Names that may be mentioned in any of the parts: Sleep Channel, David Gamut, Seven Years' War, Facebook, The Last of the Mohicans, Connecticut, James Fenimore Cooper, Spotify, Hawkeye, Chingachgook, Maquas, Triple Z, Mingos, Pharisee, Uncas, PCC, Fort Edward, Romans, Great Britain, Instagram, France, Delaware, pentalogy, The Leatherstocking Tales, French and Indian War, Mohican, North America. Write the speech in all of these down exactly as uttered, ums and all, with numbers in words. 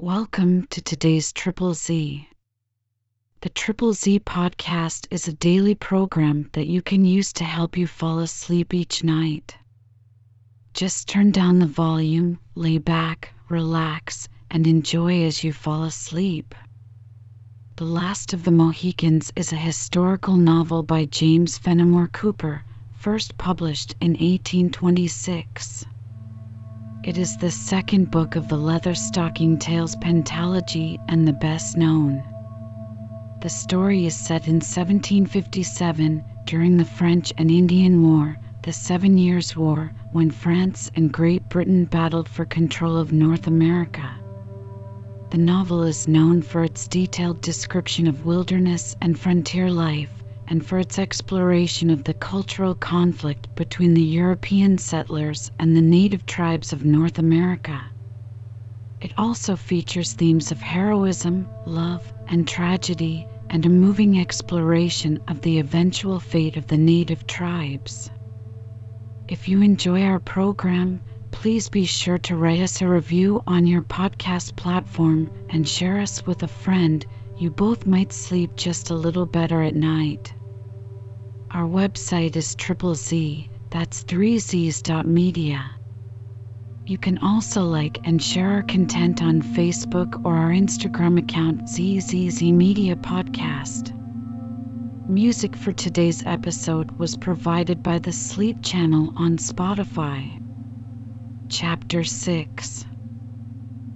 Welcome to today's Triple Z. The Triple Z podcast is a daily program that you can use to help you fall asleep each night. Just turn down the volume, lay back, relax, and enjoy as you fall asleep. The Last of the Mohicans is a historical novel by James Fenimore Cooper, first published in eighteen twenty-six. It is the second book of the Leatherstocking Tales pentalogy and the best known. The story is set in seventeen fifty-seven, during the French and Indian War, the Seven Years' War, when France and Great Britain battled for control of North America. The novel is known for its detailed description of wilderness and frontier life, and for its exploration of the cultural conflict between the European settlers and the native tribes of North America. It also features themes of heroism, love, and tragedy, and a moving exploration of the eventual fate of the native tribes. If you enjoy our program, please be sure to write us a review on your podcast platform and share us with a friend. You both might sleep just a little better at night. Our website is Triple Z, that's three z's dot media. You can also like and share our content on Facebook or our Instagram account Z Z Z Media Podcast. Music for today's episode was provided by the Sleep Channel on Spotify. Chapter six.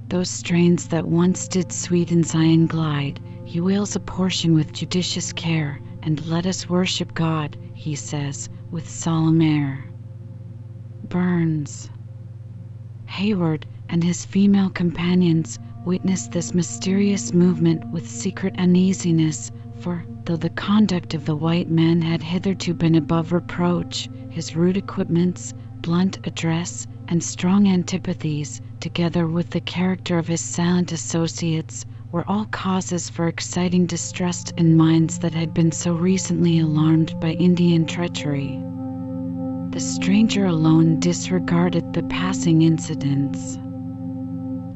Those strains that once did sweet and Zion glide, he wails a portion with judicious care, and let us worship God, he says, with solemn air. Burns. Hayward and his female companions witness this mysterious movement with secret uneasiness, for, though the conduct of the white man had hitherto been above reproach, his rude equipments, blunt address, and strong antipathies, together with the character of his silent associates, were all causes for exciting distrust in minds that had been so recently alarmed by Indian treachery. The stranger alone disregarded the passing incidents.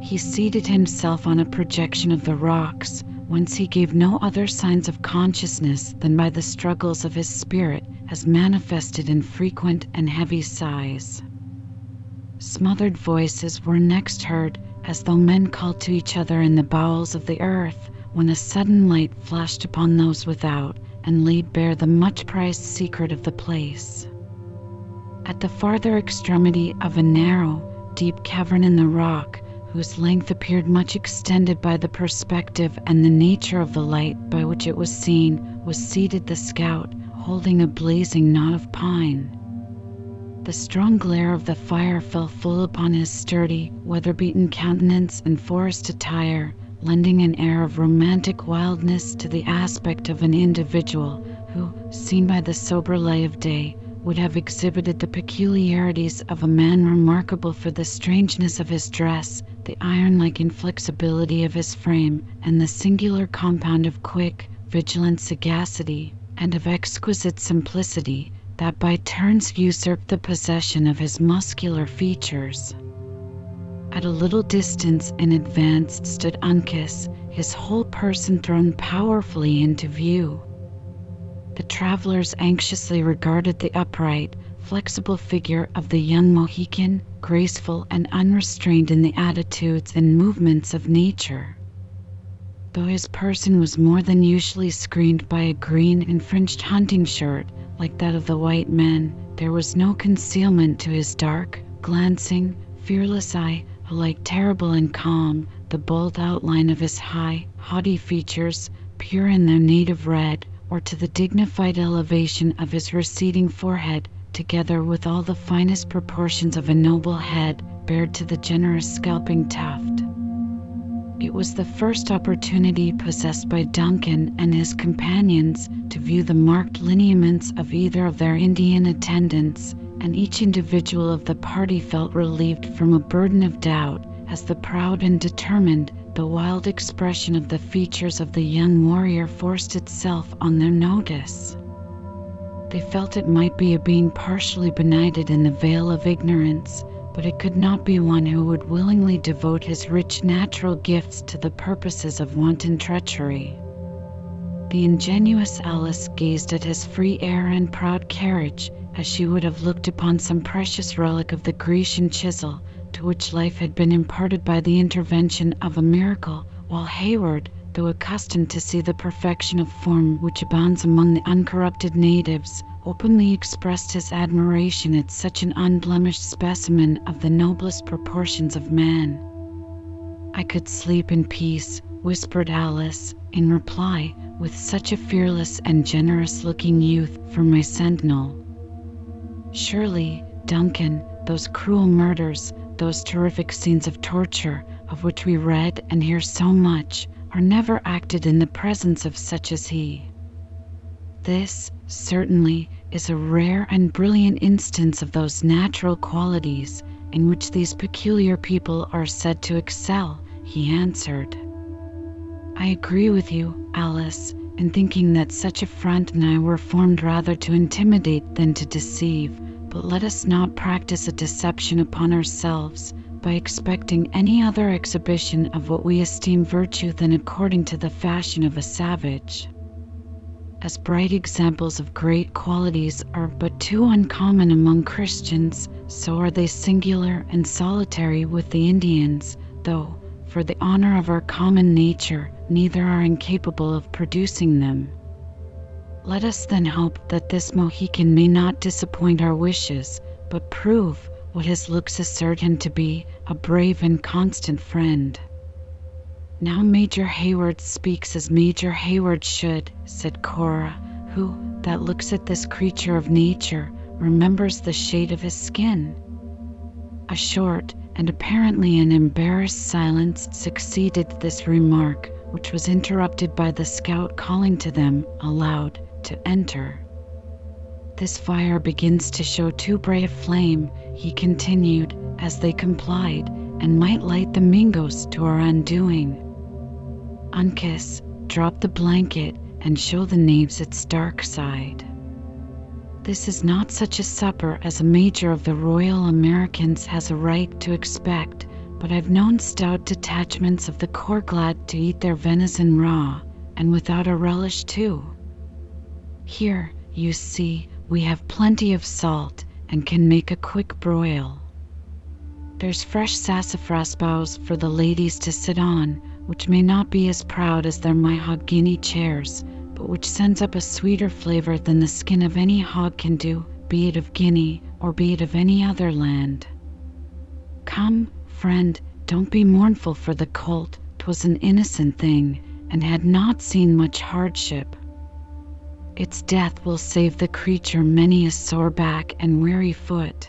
He seated himself on a projection of the rocks, whence he gave no other signs of consciousness than by the struggles of his spirit, as manifested in frequent and heavy sighs. Smothered voices were next heard, as though men called to each other in the bowels of the earth, when a sudden light flashed upon those without, and laid bare the much-prized secret of the place. At the farther extremity of a narrow, deep cavern in the rock, whose length appeared much extended by the perspective and the nature of the light by which it was seen, was seated the scout, holding a blazing knot of pine. The strong glare of the fire fell full upon his sturdy, weather-beaten countenance and forest attire, lending an air of romantic wildness to the aspect of an individual who, seen by the sober light of day, would have exhibited the peculiarities of a man remarkable for the strangeness of his dress, the iron-like inflexibility of his frame, and the singular compound of quick, vigilant sagacity, and of exquisite simplicity, that by turns usurped the possession of his muscular features. At a little distance in advance stood Uncas, his whole person thrown powerfully into view. The travelers anxiously regarded the upright, flexible figure of the young Mohican, graceful and unrestrained in the attitudes and movements of nature. Though his person was more than usually screened by a green and fringed hunting shirt, like that of the white man, there was no concealment to his dark, glancing, fearless eye, alike terrible and calm, the bold outline of his high, haughty features, pure in their native red, or to the dignified elevation of his receding forehead, together with all the finest proportions of a noble head, bared to the generous scalping tuft. It was the first opportunity possessed by Duncan and his companions to view the marked lineaments of either of their Indian attendants, and each individual of the party felt relieved from a burden of doubt, as the proud and determined, the wild expression of the features of the young warrior forced itself on their notice. They felt it might be a being partially benighted in the veil of ignorance, but it could not be one who would willingly devote his rich natural gifts to the purposes of wanton treachery. The ingenuous Alice gazed at his free air and proud carriage, as she would have looked upon some precious relic of the Grecian chisel, to which life had been imparted by the intervention of a miracle, while Hayward, though accustomed to see the perfection of form which abounds among the uncorrupted natives, openly expressed his admiration at such an unblemished specimen of the noblest proportions of man. "I could sleep in peace," whispered Alice, in reply, "with such a fearless and generous-looking youth for my sentinel." Surely, Duncan, those cruel murders, those terrific scenes of torture, of which we read and hear so much, are never acted in the presence of such as he. This, certainly, is a rare and brilliant instance of those natural qualities in which these peculiar people are said to excel, he answered. "I agree with you, Alice, in thinking that such a front and I were formed rather to intimidate than to deceive, but let us not practice a deception upon ourselves, by expecting any other exhibition of what we esteem virtue than according to the fashion of a savage. As bright examples of great qualities are but too uncommon among Christians, so are they singular and solitary with the Indians, though, for the honor of our common nature, neither are incapable of producing them. Let us then hope that this Mohican may not disappoint our wishes, but prove, what his looks assert him to be, a brave and constant friend." "Now Major Hayward speaks as Major Hayward should," said Cora, "who, that looks at this creature of nature, remembers the shade of his skin." A short, and apparently an embarrassed silence succeeded this remark, which was interrupted by the scout calling to them, aloud, to enter. "This fire begins to show too bright a flame," he continued, as they complied, "and might light the Mingos to our undoing. Uncas, drop the blanket, and show the knaves its dark side. This is not such a supper as a major of the Royal Americans has a right to expect, but I've known stout detachments of the corps glad to eat their venison raw, and without a relish too. Here, you see, we have plenty of salt, and can make a quick broil. There's fresh sassafras boughs for the ladies to sit on, which may not be as proud as their mahogany chairs, but which sends up a sweeter flavor than the skin of any hog can do, be it of Guinea, or be it of any other land. Come, friend, don't be mournful for the colt, 'twas an innocent thing, and had not seen much hardship. Its death will save the creature many a sore back and weary foot."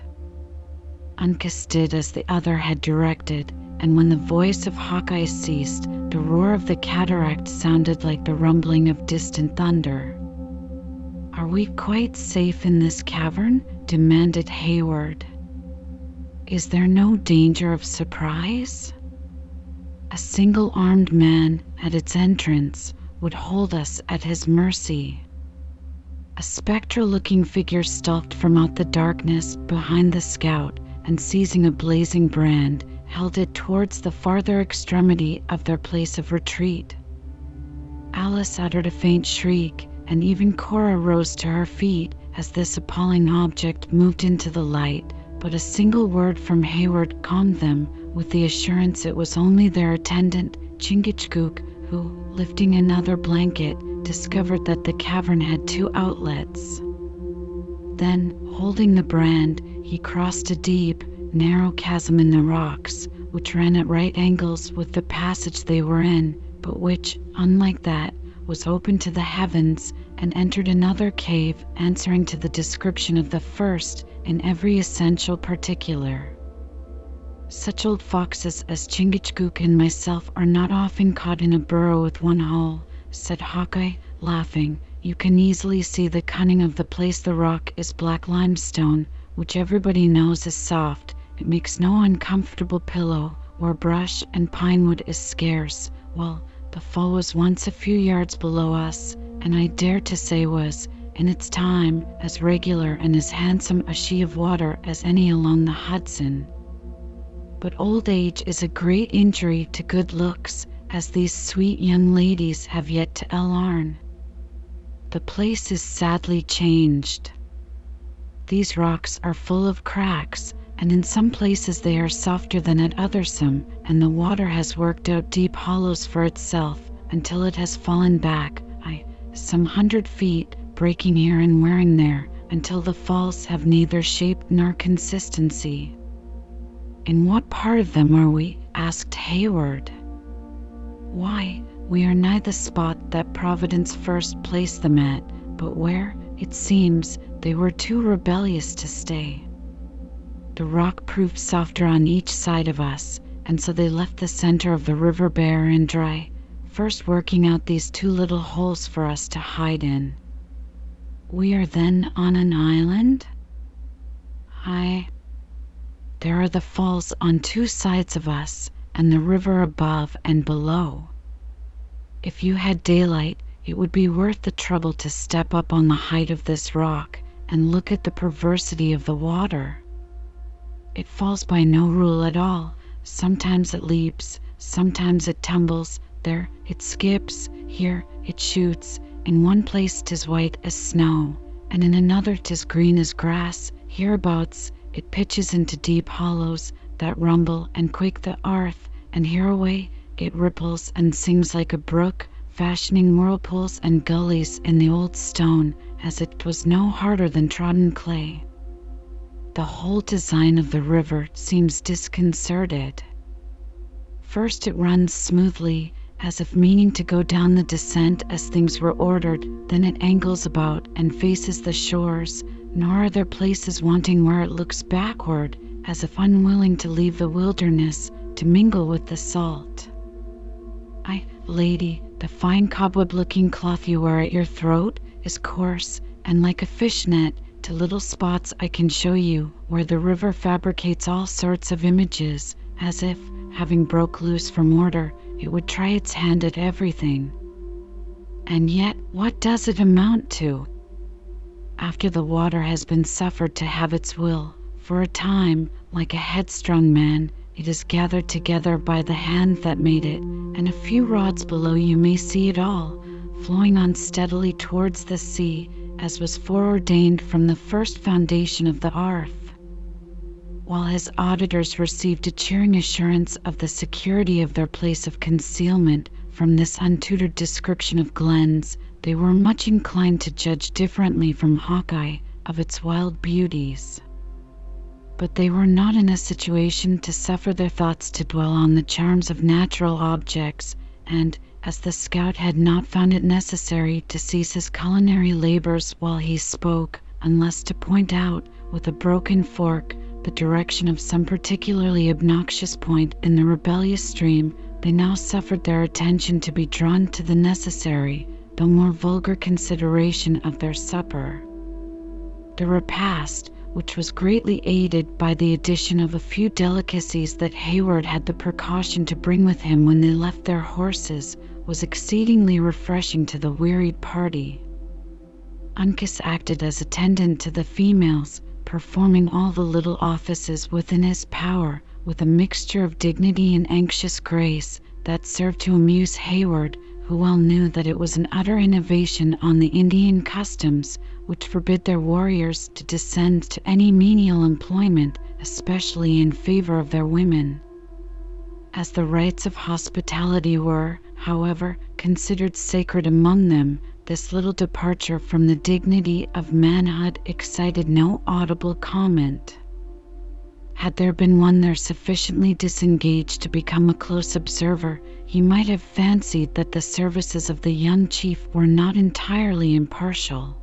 Uncas did as the other had directed, and when the voice of Hawkeye ceased, the roar of the cataract sounded like the rumbling of distant thunder. "Are we quite safe in this cavern?" demanded Hayward. "Is there no danger of surprise? A single armed man, at its entrance, would hold us at his mercy." A spectral-looking figure stalked from out the darkness behind the scout, and seizing a blazing brand, held it towards the farther extremity of their place of retreat. Alice uttered a faint shriek, and even Cora rose to her feet as this appalling object moved into the light, but a single word from Hayward calmed them, with the assurance it was only their attendant, Chingachgook, who, lifting another blanket, discovered that the cavern had two outlets. Then, holding the brand, he crossed a deep, narrow chasm in the rocks, which ran at right angles with the passage they were in, but which, unlike that, was open to the heavens, and entered another cave answering to the description of the first in every essential particular. Such old foxes as Chingachgook and myself are not often caught in a burrow with one hole, said Hawkeye, laughing. "You can easily see the cunning of the place. The rock is black limestone, which everybody knows is soft. It makes no uncomfortable pillow, where brush and pinewood is scarce. Well, the fall was once a few yards below us, and I dare to say was, in its time, as regular and as handsome a sheet of water as any along the Hudson. But old age is a great injury to good looks, as these sweet young ladies have yet to elarn. The place is sadly changed. These rocks are full of cracks, and in some places they are softer than at othersome, and the water has worked out deep hollows for itself, until it has fallen back, aye, some hundred feet, breaking here and wearing there, until the falls have neither shape nor consistency. "In what part of them are we?" asked Hayward. "Why, we are nigh the spot that Providence first placed them at, but where, it seems, they were too rebellious to stay. The rock proved softer on each side of us, and so they left the center of the river bare and dry, first working out these two little holes for us to hide in." "We are then on an island?" "Aye. There are the falls on two sides of us, and the river above and below. If you had daylight, it would be worth the trouble to step up on the height of this rock, and look at the perversity of the water. It falls by no rule at all. Sometimes it leaps, sometimes it tumbles, there it skips, here it shoots, in one place 'tis white as snow, and in another 'tis green as grass, hereabouts it pitches into deep hollows, that rumble and quake the earth, and hereaway it ripples and sings like a brook, fashioning whirlpools and gullies in the old stone, as it was no harder than trodden clay. The whole design of the river seems disconcerted. First it runs smoothly, as if meaning to go down the descent as things were ordered, then it angles about and faces the shores, nor are there places wanting where it looks backward, as if unwilling to leave the wilderness, to mingle with the salt. Aye, lady, the fine cobweb-looking cloth you wear at your throat is coarse, and like a fishnet, to little spots I can show you, where the river fabricates all sorts of images, as if, having broke loose from order, it would try its hand at everything. And yet, what does it amount to? After the water has been suffered to have its will, for a time, like a headstrong man, it is gathered together by the hand that made it, and a few rods below you may see it all, flowing on steadily towards the sea, as was foreordained from the first foundation of the earth." While his auditors received a cheering assurance of the security of their place of concealment from this untutored description of glens, they were much inclined to judge differently from Hawkeye of its wild beauties. But they were not in a situation to suffer their thoughts to dwell on the charms of natural objects, and, as the scout had not found it necessary to cease his culinary labors while he spoke, unless to point out, with a broken fork, the direction of some particularly obnoxious point in the rebellious stream, they now suffered their attention to be drawn to the necessary, though more vulgar consideration of their supper. The repast, which was greatly aided by the addition of a few delicacies that Hayward had the precaution to bring with him when they left their horses, was exceedingly refreshing to the wearied party. Uncas acted as attendant to the females, performing all the little offices within his power, with a mixture of dignity and anxious grace, that served to amuse Hayward, who well knew that it was an utter innovation on the Indian customs, which forbid their warriors to descend to any menial employment, especially in favor of their women. As the rights of hospitality were, however, considered sacred among them, this little departure from the dignity of manhood excited no audible comment. Had there been one there sufficiently disengaged to become a close observer, he might have fancied that the services of the young chief were not entirely impartial.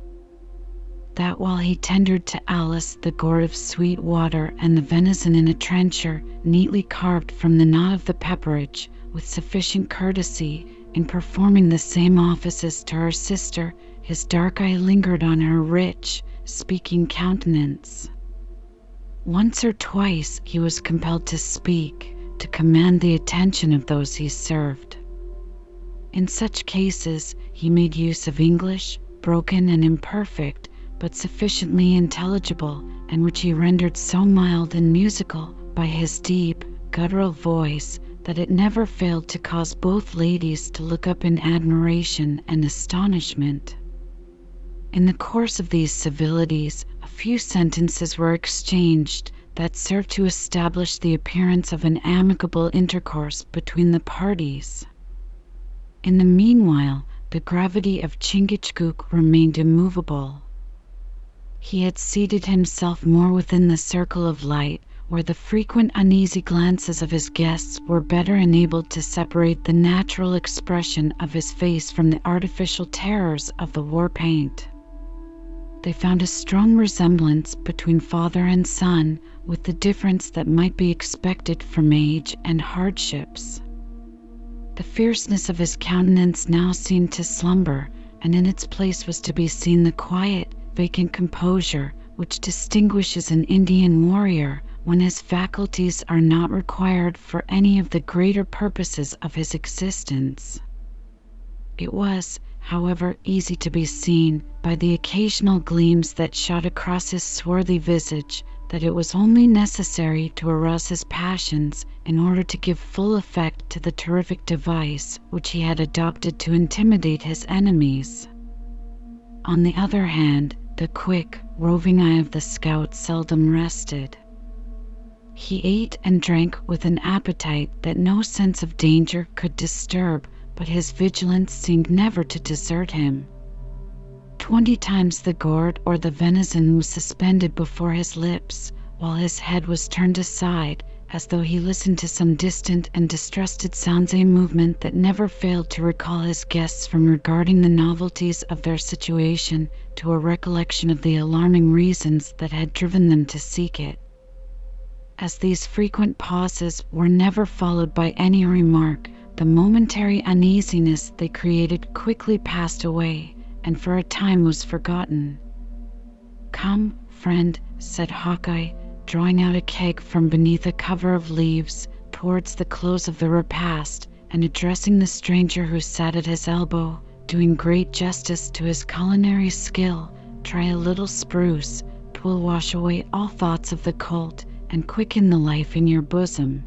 That while he tendered to Alice the gourd of sweet water and the venison in a trencher, neatly carved from the knot of the pepperidge, with sufficient courtesy, in performing the same offices to her sister, his dark eye lingered on her rich, speaking countenance. Once or twice he was compelled to speak, to command the attention of those he served. In such cases, he made use of English, broken and imperfect, but sufficiently intelligible, and which he rendered so mild and musical by his deep, guttural voice that it never failed to cause both ladies to look up in admiration and astonishment. In the course of these civilities, a few sentences were exchanged that served to establish the appearance of an amicable intercourse between the parties. In the meanwhile, the gravity of Chingachgook remained immovable. He had seated himself more within the circle of light, where the frequent uneasy glances of his guests were better enabled to separate the natural expression of his face from the artificial terrors of the war paint. They found a strong resemblance between father and son, with the difference that might be expected from age and hardships. The fierceness of his countenance now seemed to slumber, and in its place was to be seen the quiet, vacant composure which distinguishes an Indian warrior when his faculties are not required for any of the greater purposes of his existence. It was, however, easy to be seen, by the occasional gleams that shot across his swarthy visage, that it was only necessary to arouse his passions in order to give full effect to the terrific device which he had adopted to intimidate his enemies. On the other hand, the quick, roving eye of the scout seldom rested. He ate and drank with an appetite that no sense of danger could disturb, but his vigilance seemed never to desert him. Twenty times the gourd or the venison was suspended before his lips, while his head was turned aside, as though he listened to some distant and distrusted sounds, a movement that never failed to recall his guests from regarding the novelties of their situation to a recollection of the alarming reasons that had driven them to seek it. As these frequent pauses were never followed by any remark, the momentary uneasiness they created quickly passed away, and for a time was forgotten. "Come, friend," said Hawkeye, drawing out a keg from beneath a cover of leaves towards the close of the repast, and addressing the stranger who sat at his elbow, doing great justice to his culinary skill, "try a little spruce, 'twill wash away all thoughts of the cold, and quicken the life in your bosom.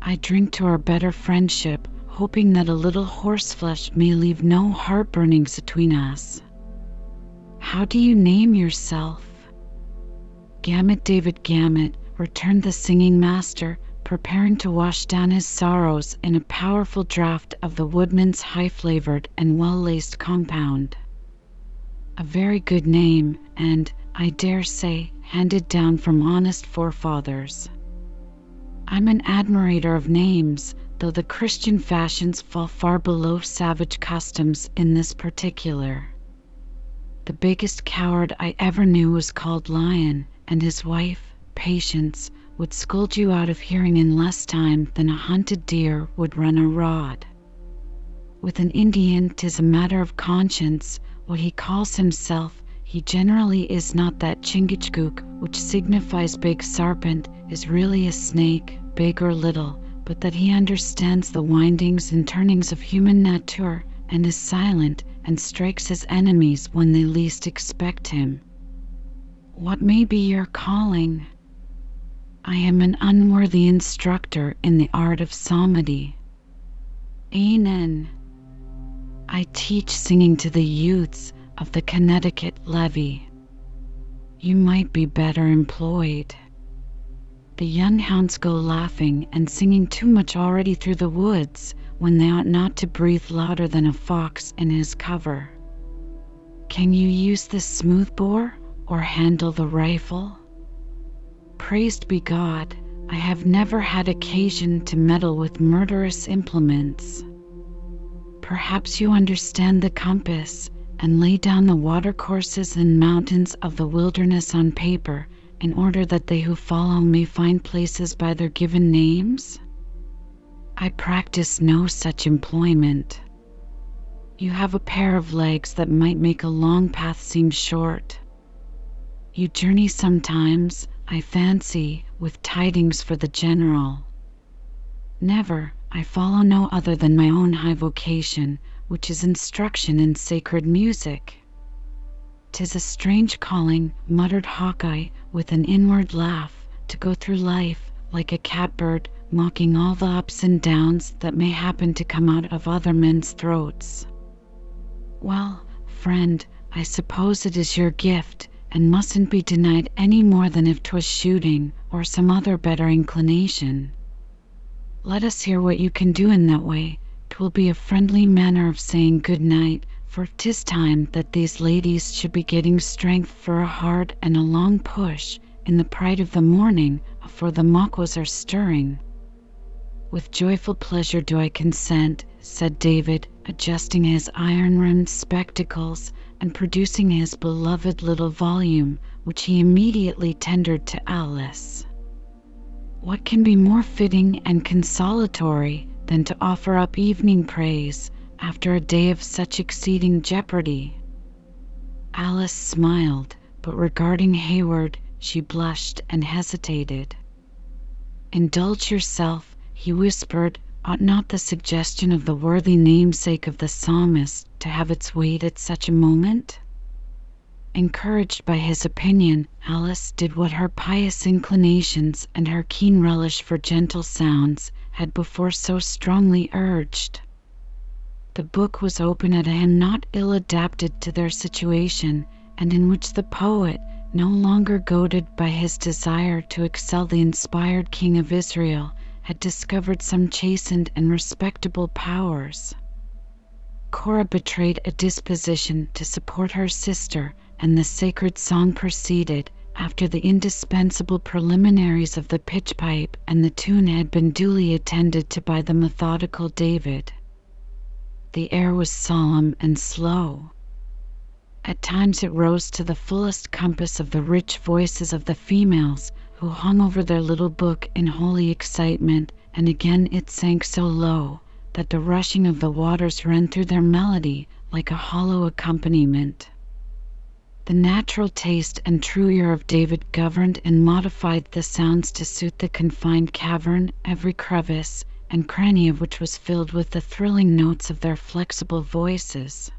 I drink to our better friendship, hoping that a little horseflesh may leave no heartburnings between us. How do you name yourself?" "Gamut, David Gamut," returned the singing master, preparing to wash down his sorrows in a powerful draught of the woodman's high-flavored and well-laced compound. "A very good name, and, I dare say, handed down from honest forefathers. I'm an admirator of names, though the Christian fashions fall far below savage customs in this particular. The biggest coward I ever knew was called Lion, and his wife, Patience, would scold you out of hearing in less time than a hunted deer would run a rod. With an Indian 'tis a matter of conscience. What he calls himself, he generally is not. That Chingachgook, which signifies big serpent, is really a snake, big or little, but that he understands the windings and turnings of human nature, and is silent, and strikes his enemies when they least expect him. What may be your calling?" "I am an unworthy instructor in the art of psalmody." "Amen. I teach singing to the youths of the Connecticut levee. You might be better employed. The young hounds go laughing and singing too much already through the woods, when they ought not to breathe louder than a fox in his cover. Can you use the smooth bore, or handle the rifle?" "Praised be God, I have never had occasion to meddle with murderous implements. Perhaps you understand the compass, and lay down the watercourses and mountains of the wilderness on paper, in order that they who follow may find places by their given names? I practice no such employment. You have a pair of legs that might make a long path seem short. You journey sometimes, I fancy, with tidings for the general. Never, I follow no other than my own high vocation, which is instruction in sacred music." "'Tis a strange calling," muttered Hawkeye, with an inward laugh, "to go through life, like a catbird, mocking all the ups and downs that may happen to come out of other men's throats. Well, friend, I suppose it is your gift, and mustn't be denied any more than if 'twas shooting, or some other better inclination. Let us hear what you can do in that way. 'Twill be a friendly manner of saying good night, for 'tis time that these ladies should be getting strength for a hard and a long push, in the pride of the morning, afore the Maquas are stirring." "With joyful pleasure do I consent," said David, adjusting his iron-rimmed spectacles, and producing his beloved little volume, which he immediately tendered to Alice. What can be more fitting and consolatory than to offer up evening praise, after a day of such exceeding jeopardy? Alice smiled, but regarding Hayward, she blushed and hesitated. "Indulge yourself," he whispered. "Ought not the suggestion of the worthy namesake of the psalmist to have its weight at such a moment?" Encouraged by his opinion, Alice did what her pious inclinations and her keen relish for gentle sounds had before so strongly urged. The book was open at a hand not ill adapted to their situation, and in which the poet, no longer goaded by his desire to excel the inspired king of Israel, had discovered some chastened and respectable powers. Cora betrayed a disposition to support her sister, and the sacred song proceeded, after the indispensable preliminaries of the pitch pipe and the tune had been duly attended to by the methodical David. The air was solemn and slow. At times it rose to the fullest compass of the rich voices of the females, who hung over their little book in holy excitement, and again it sank so low that the rushing of the waters ran through their melody like a hollow accompaniment. The natural taste and true ear of David governed and modified the sounds to suit the confined cavern, every crevice and cranny of which was filled with the thrilling notes of their flexible voices.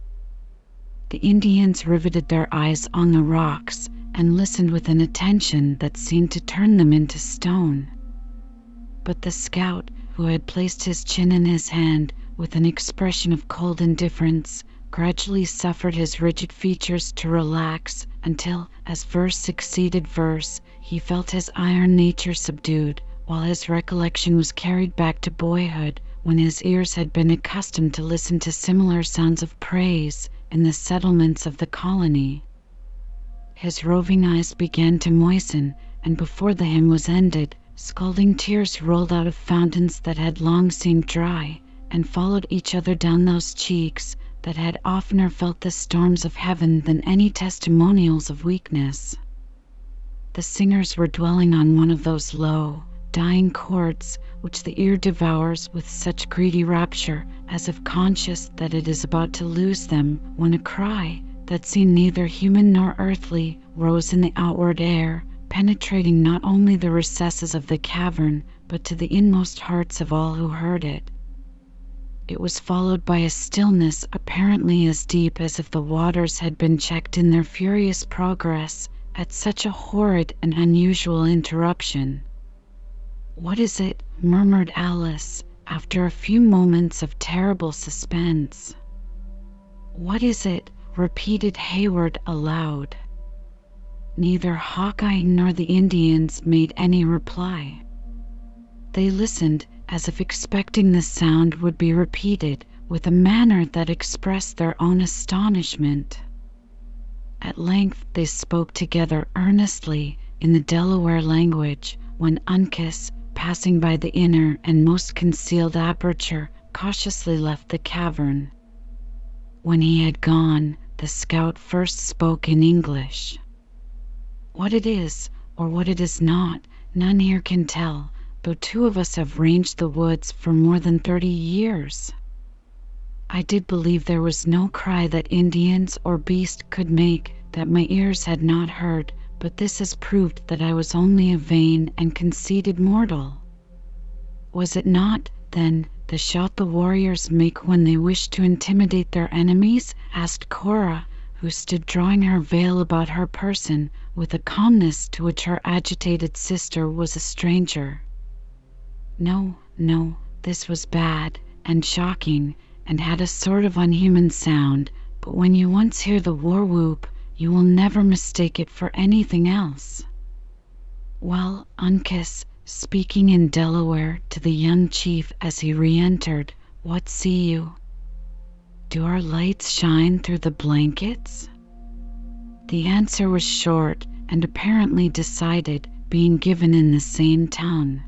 The Indians riveted their eyes on the rocks, and listened with an attention that seemed to turn them into stone. But the scout, who had placed his chin in his hand, with an expression of cold indifference, gradually suffered his rigid features to relax, until, as verse succeeded verse, he felt his iron nature subdued, while his recollection was carried back to boyhood, when his ears had been accustomed to listen to similar sounds of praise, in the settlements of the colony. His roving eyes began to moisten, and before the hymn was ended, scalding tears rolled out of fountains that had long seemed dry, and followed each other down those cheeks that had oftener felt the storms of heaven than any testimonials of weakness. The singers were dwelling on one of those low, dying chords which the ear devours with such greedy rapture, as if conscious that it is about to lose them, when a cry, that seemed neither human nor earthly, rose in the outward air, penetrating not only the recesses of the cavern, but to the inmost hearts of all who heard it. It was followed by a stillness apparently as deep as if the waters had been checked in their furious progress, at such a horrid and unusual interruption. "What is it?" murmured Alice, after a few moments of terrible suspense. "What is it?" repeated Hayward aloud. Neither Hawkeye nor the Indians made any reply. They listened, as if expecting the sound would be repeated, with a manner that expressed their own astonishment. At length they spoke together earnestly, in the Delaware language, when Uncas, passing by the inner and most concealed aperture, cautiously left the cavern. When he had gone, the scout first spoke in English. "What it is, or what it is not, none here can tell, though two of us have ranged the woods for more than thirty years. I did believe there was no cry that Indians or beast could make, that my ears had not heard, but this has proved that I was only a vain and conceited mortal. Was it not, then, the shout the warriors make when they wish to intimidate their enemies?" asked Cora, who stood drawing her veil about her person, with a calmness to which her agitated sister was a stranger. No, no, this was bad and shocking and had a sort of unhuman sound, but when you once hear the war whoop, you will never mistake it for anything else. Well, Uncas, speaking in Delaware to the young chief as he re-entered, what see you? Do our lights shine through the blankets? The answer was short and apparently decided, being given in the same tongue.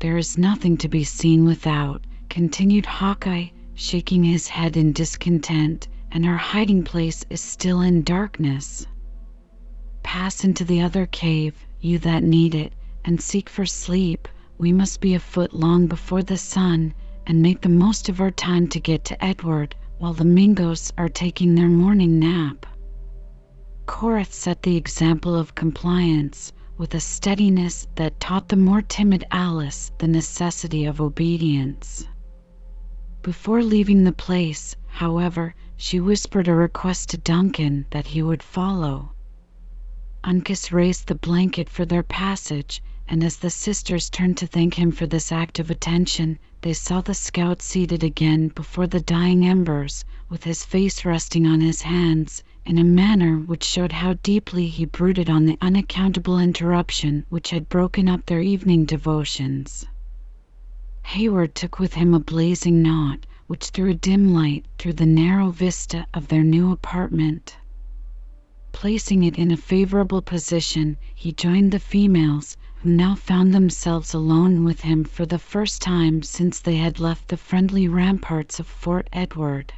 There is nothing to be seen without, continued Hawkeye, shaking his head in discontent, and our hiding place is still in darkness. Pass into the other cave, you that need it, and seek for sleep. We must be a foot long before the sun, and make the most of our time to get to Edward, while the Mingos are taking their morning nap. Korath set the example of compliance, with a steadiness that taught the more timid Alice the necessity of obedience. Before leaving the place, however, she whispered a request to Duncan that he would follow. Uncas raised the blanket for their passage, and as the sisters turned to thank him for this act of attention, they saw the scout seated again before the dying embers, with his face resting on his hands, in a manner which showed how deeply he brooded on the unaccountable interruption which had broken up their evening devotions. Hayward took with him a blazing knot, which threw a dim light through the narrow vista of their new apartment. Placing it in a favorable position, he joined the females, who now found themselves alone with him for the first time since they had left the friendly ramparts of Fort Edward.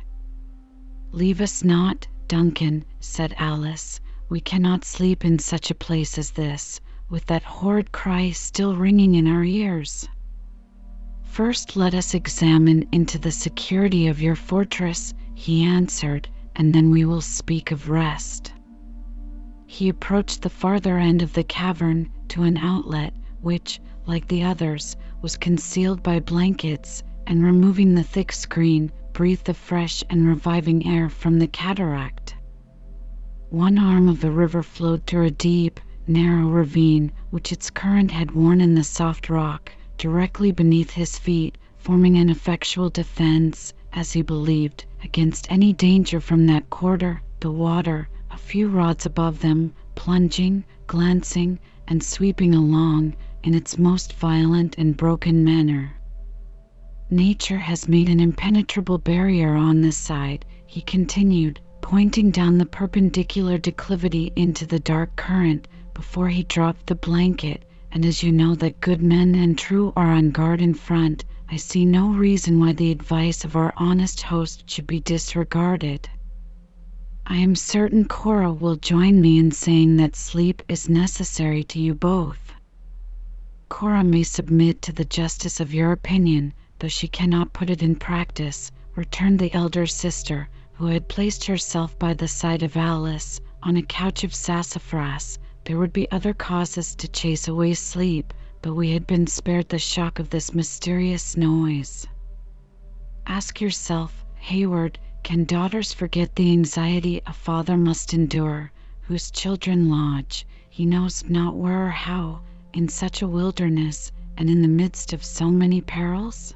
"Leave us not, Duncan," said Alice. "We cannot sleep in such a place as this, with that horrid cry still ringing in our ears. First let us examine into the security of your fortress," he answered, "and then we will speak of rest." He approached the farther end of the cavern to an outlet, which, like the others, was concealed by blankets, and removing the thick screen, breathed the fresh and reviving air from the cataract. One arm of the river flowed through a deep, narrow ravine, which its current had worn in the soft rock, directly beneath his feet, forming an effectual defense, as he believed, against any danger from that quarter. The water, a few rods above them, plunging, glancing, and sweeping along, in its most violent and broken manner. "Nature has made an impenetrable barrier on this side," he continued, pointing down the perpendicular declivity into the dark current, before he dropped the blanket, "and as you know that good men and true are on guard in front, I see no reason why the advice of our honest host should be disregarded. I am certain Cora will join me in saying that sleep is necessary to you both. Cora may submit to the justice of your opinion, though she cannot put it in practice," returned the elder sister, who had placed herself by the side of Alice, on a couch of sassafras. "There would be other causes to chase away sleep, but we had been spared the shock of this mysterious noise. Ask yourself, Hayward, can daughters forget the anxiety a father must endure, whose children lodge, he knows not where or how, in such a wilderness, and in the midst of so many perils?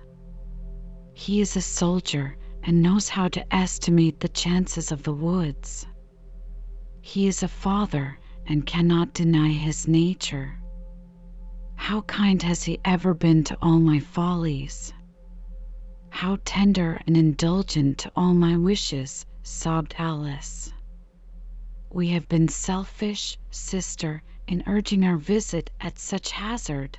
He is a soldier, and knows how to estimate the chances of the woods. He is a father, and cannot deny his nature. How kind has he ever been to all my follies? How tender and indulgent to all my wishes," sobbed Alice. "We have been selfish, sister, in urging our visit at such hazard.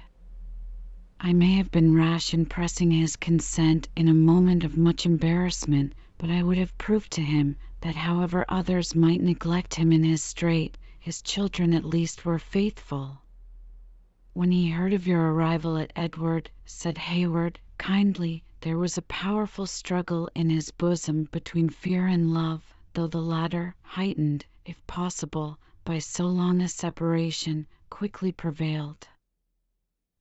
I may have been rash in pressing his consent in a moment of much embarrassment, but I would have proved to him that however others might neglect him in his strait, his children at least were faithful." "When he heard of your arrival at Edward," said Hayward, kindly, "there was a powerful struggle in his bosom between fear and love, though the latter, heightened, if possible, by so long a separation, quickly prevailed.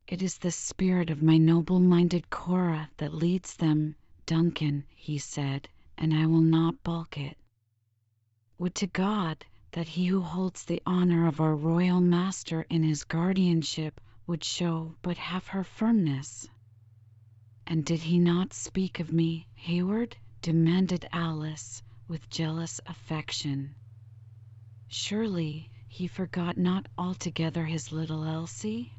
It is the spirit of my noble-minded Cora that leads them, Duncan," he said, "and I will not balk it. Would to God that he who holds the honor of our royal master in his guardianship would show but half her firmness. "And did he not speak of me, Hayward?" demanded Alice, with jealous affection. Surely he forgot not altogether his little Elsie?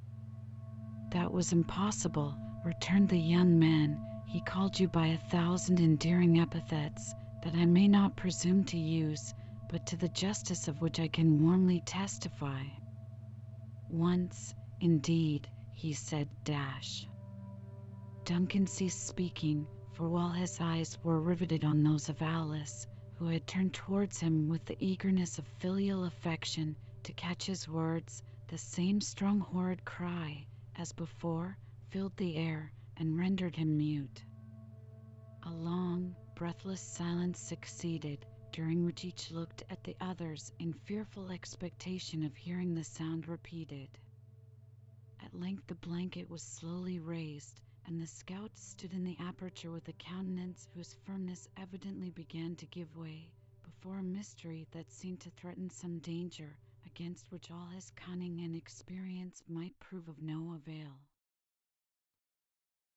"That was impossible," returned the young man. "He called you by a thousand endearing epithets that I may not presume to use, but to the justice of which I can warmly testify. Once, indeed, he said dash." Duncan ceased speaking, for while his eyes were riveted on those of Alice, who had turned towards him with the eagerness of filial affection to catch his words, the same strong horrid cry, as before, filled the air and rendered him mute. A long, breathless silence succeeded, during which each looked at the others in fearful expectation of hearing the sound repeated. At length the blanket was slowly raised, and the scout stood in the aperture with a countenance whose firmness evidently began to give way, before a mystery that seemed to threaten some danger, against which all his cunning and experience might prove of no avail.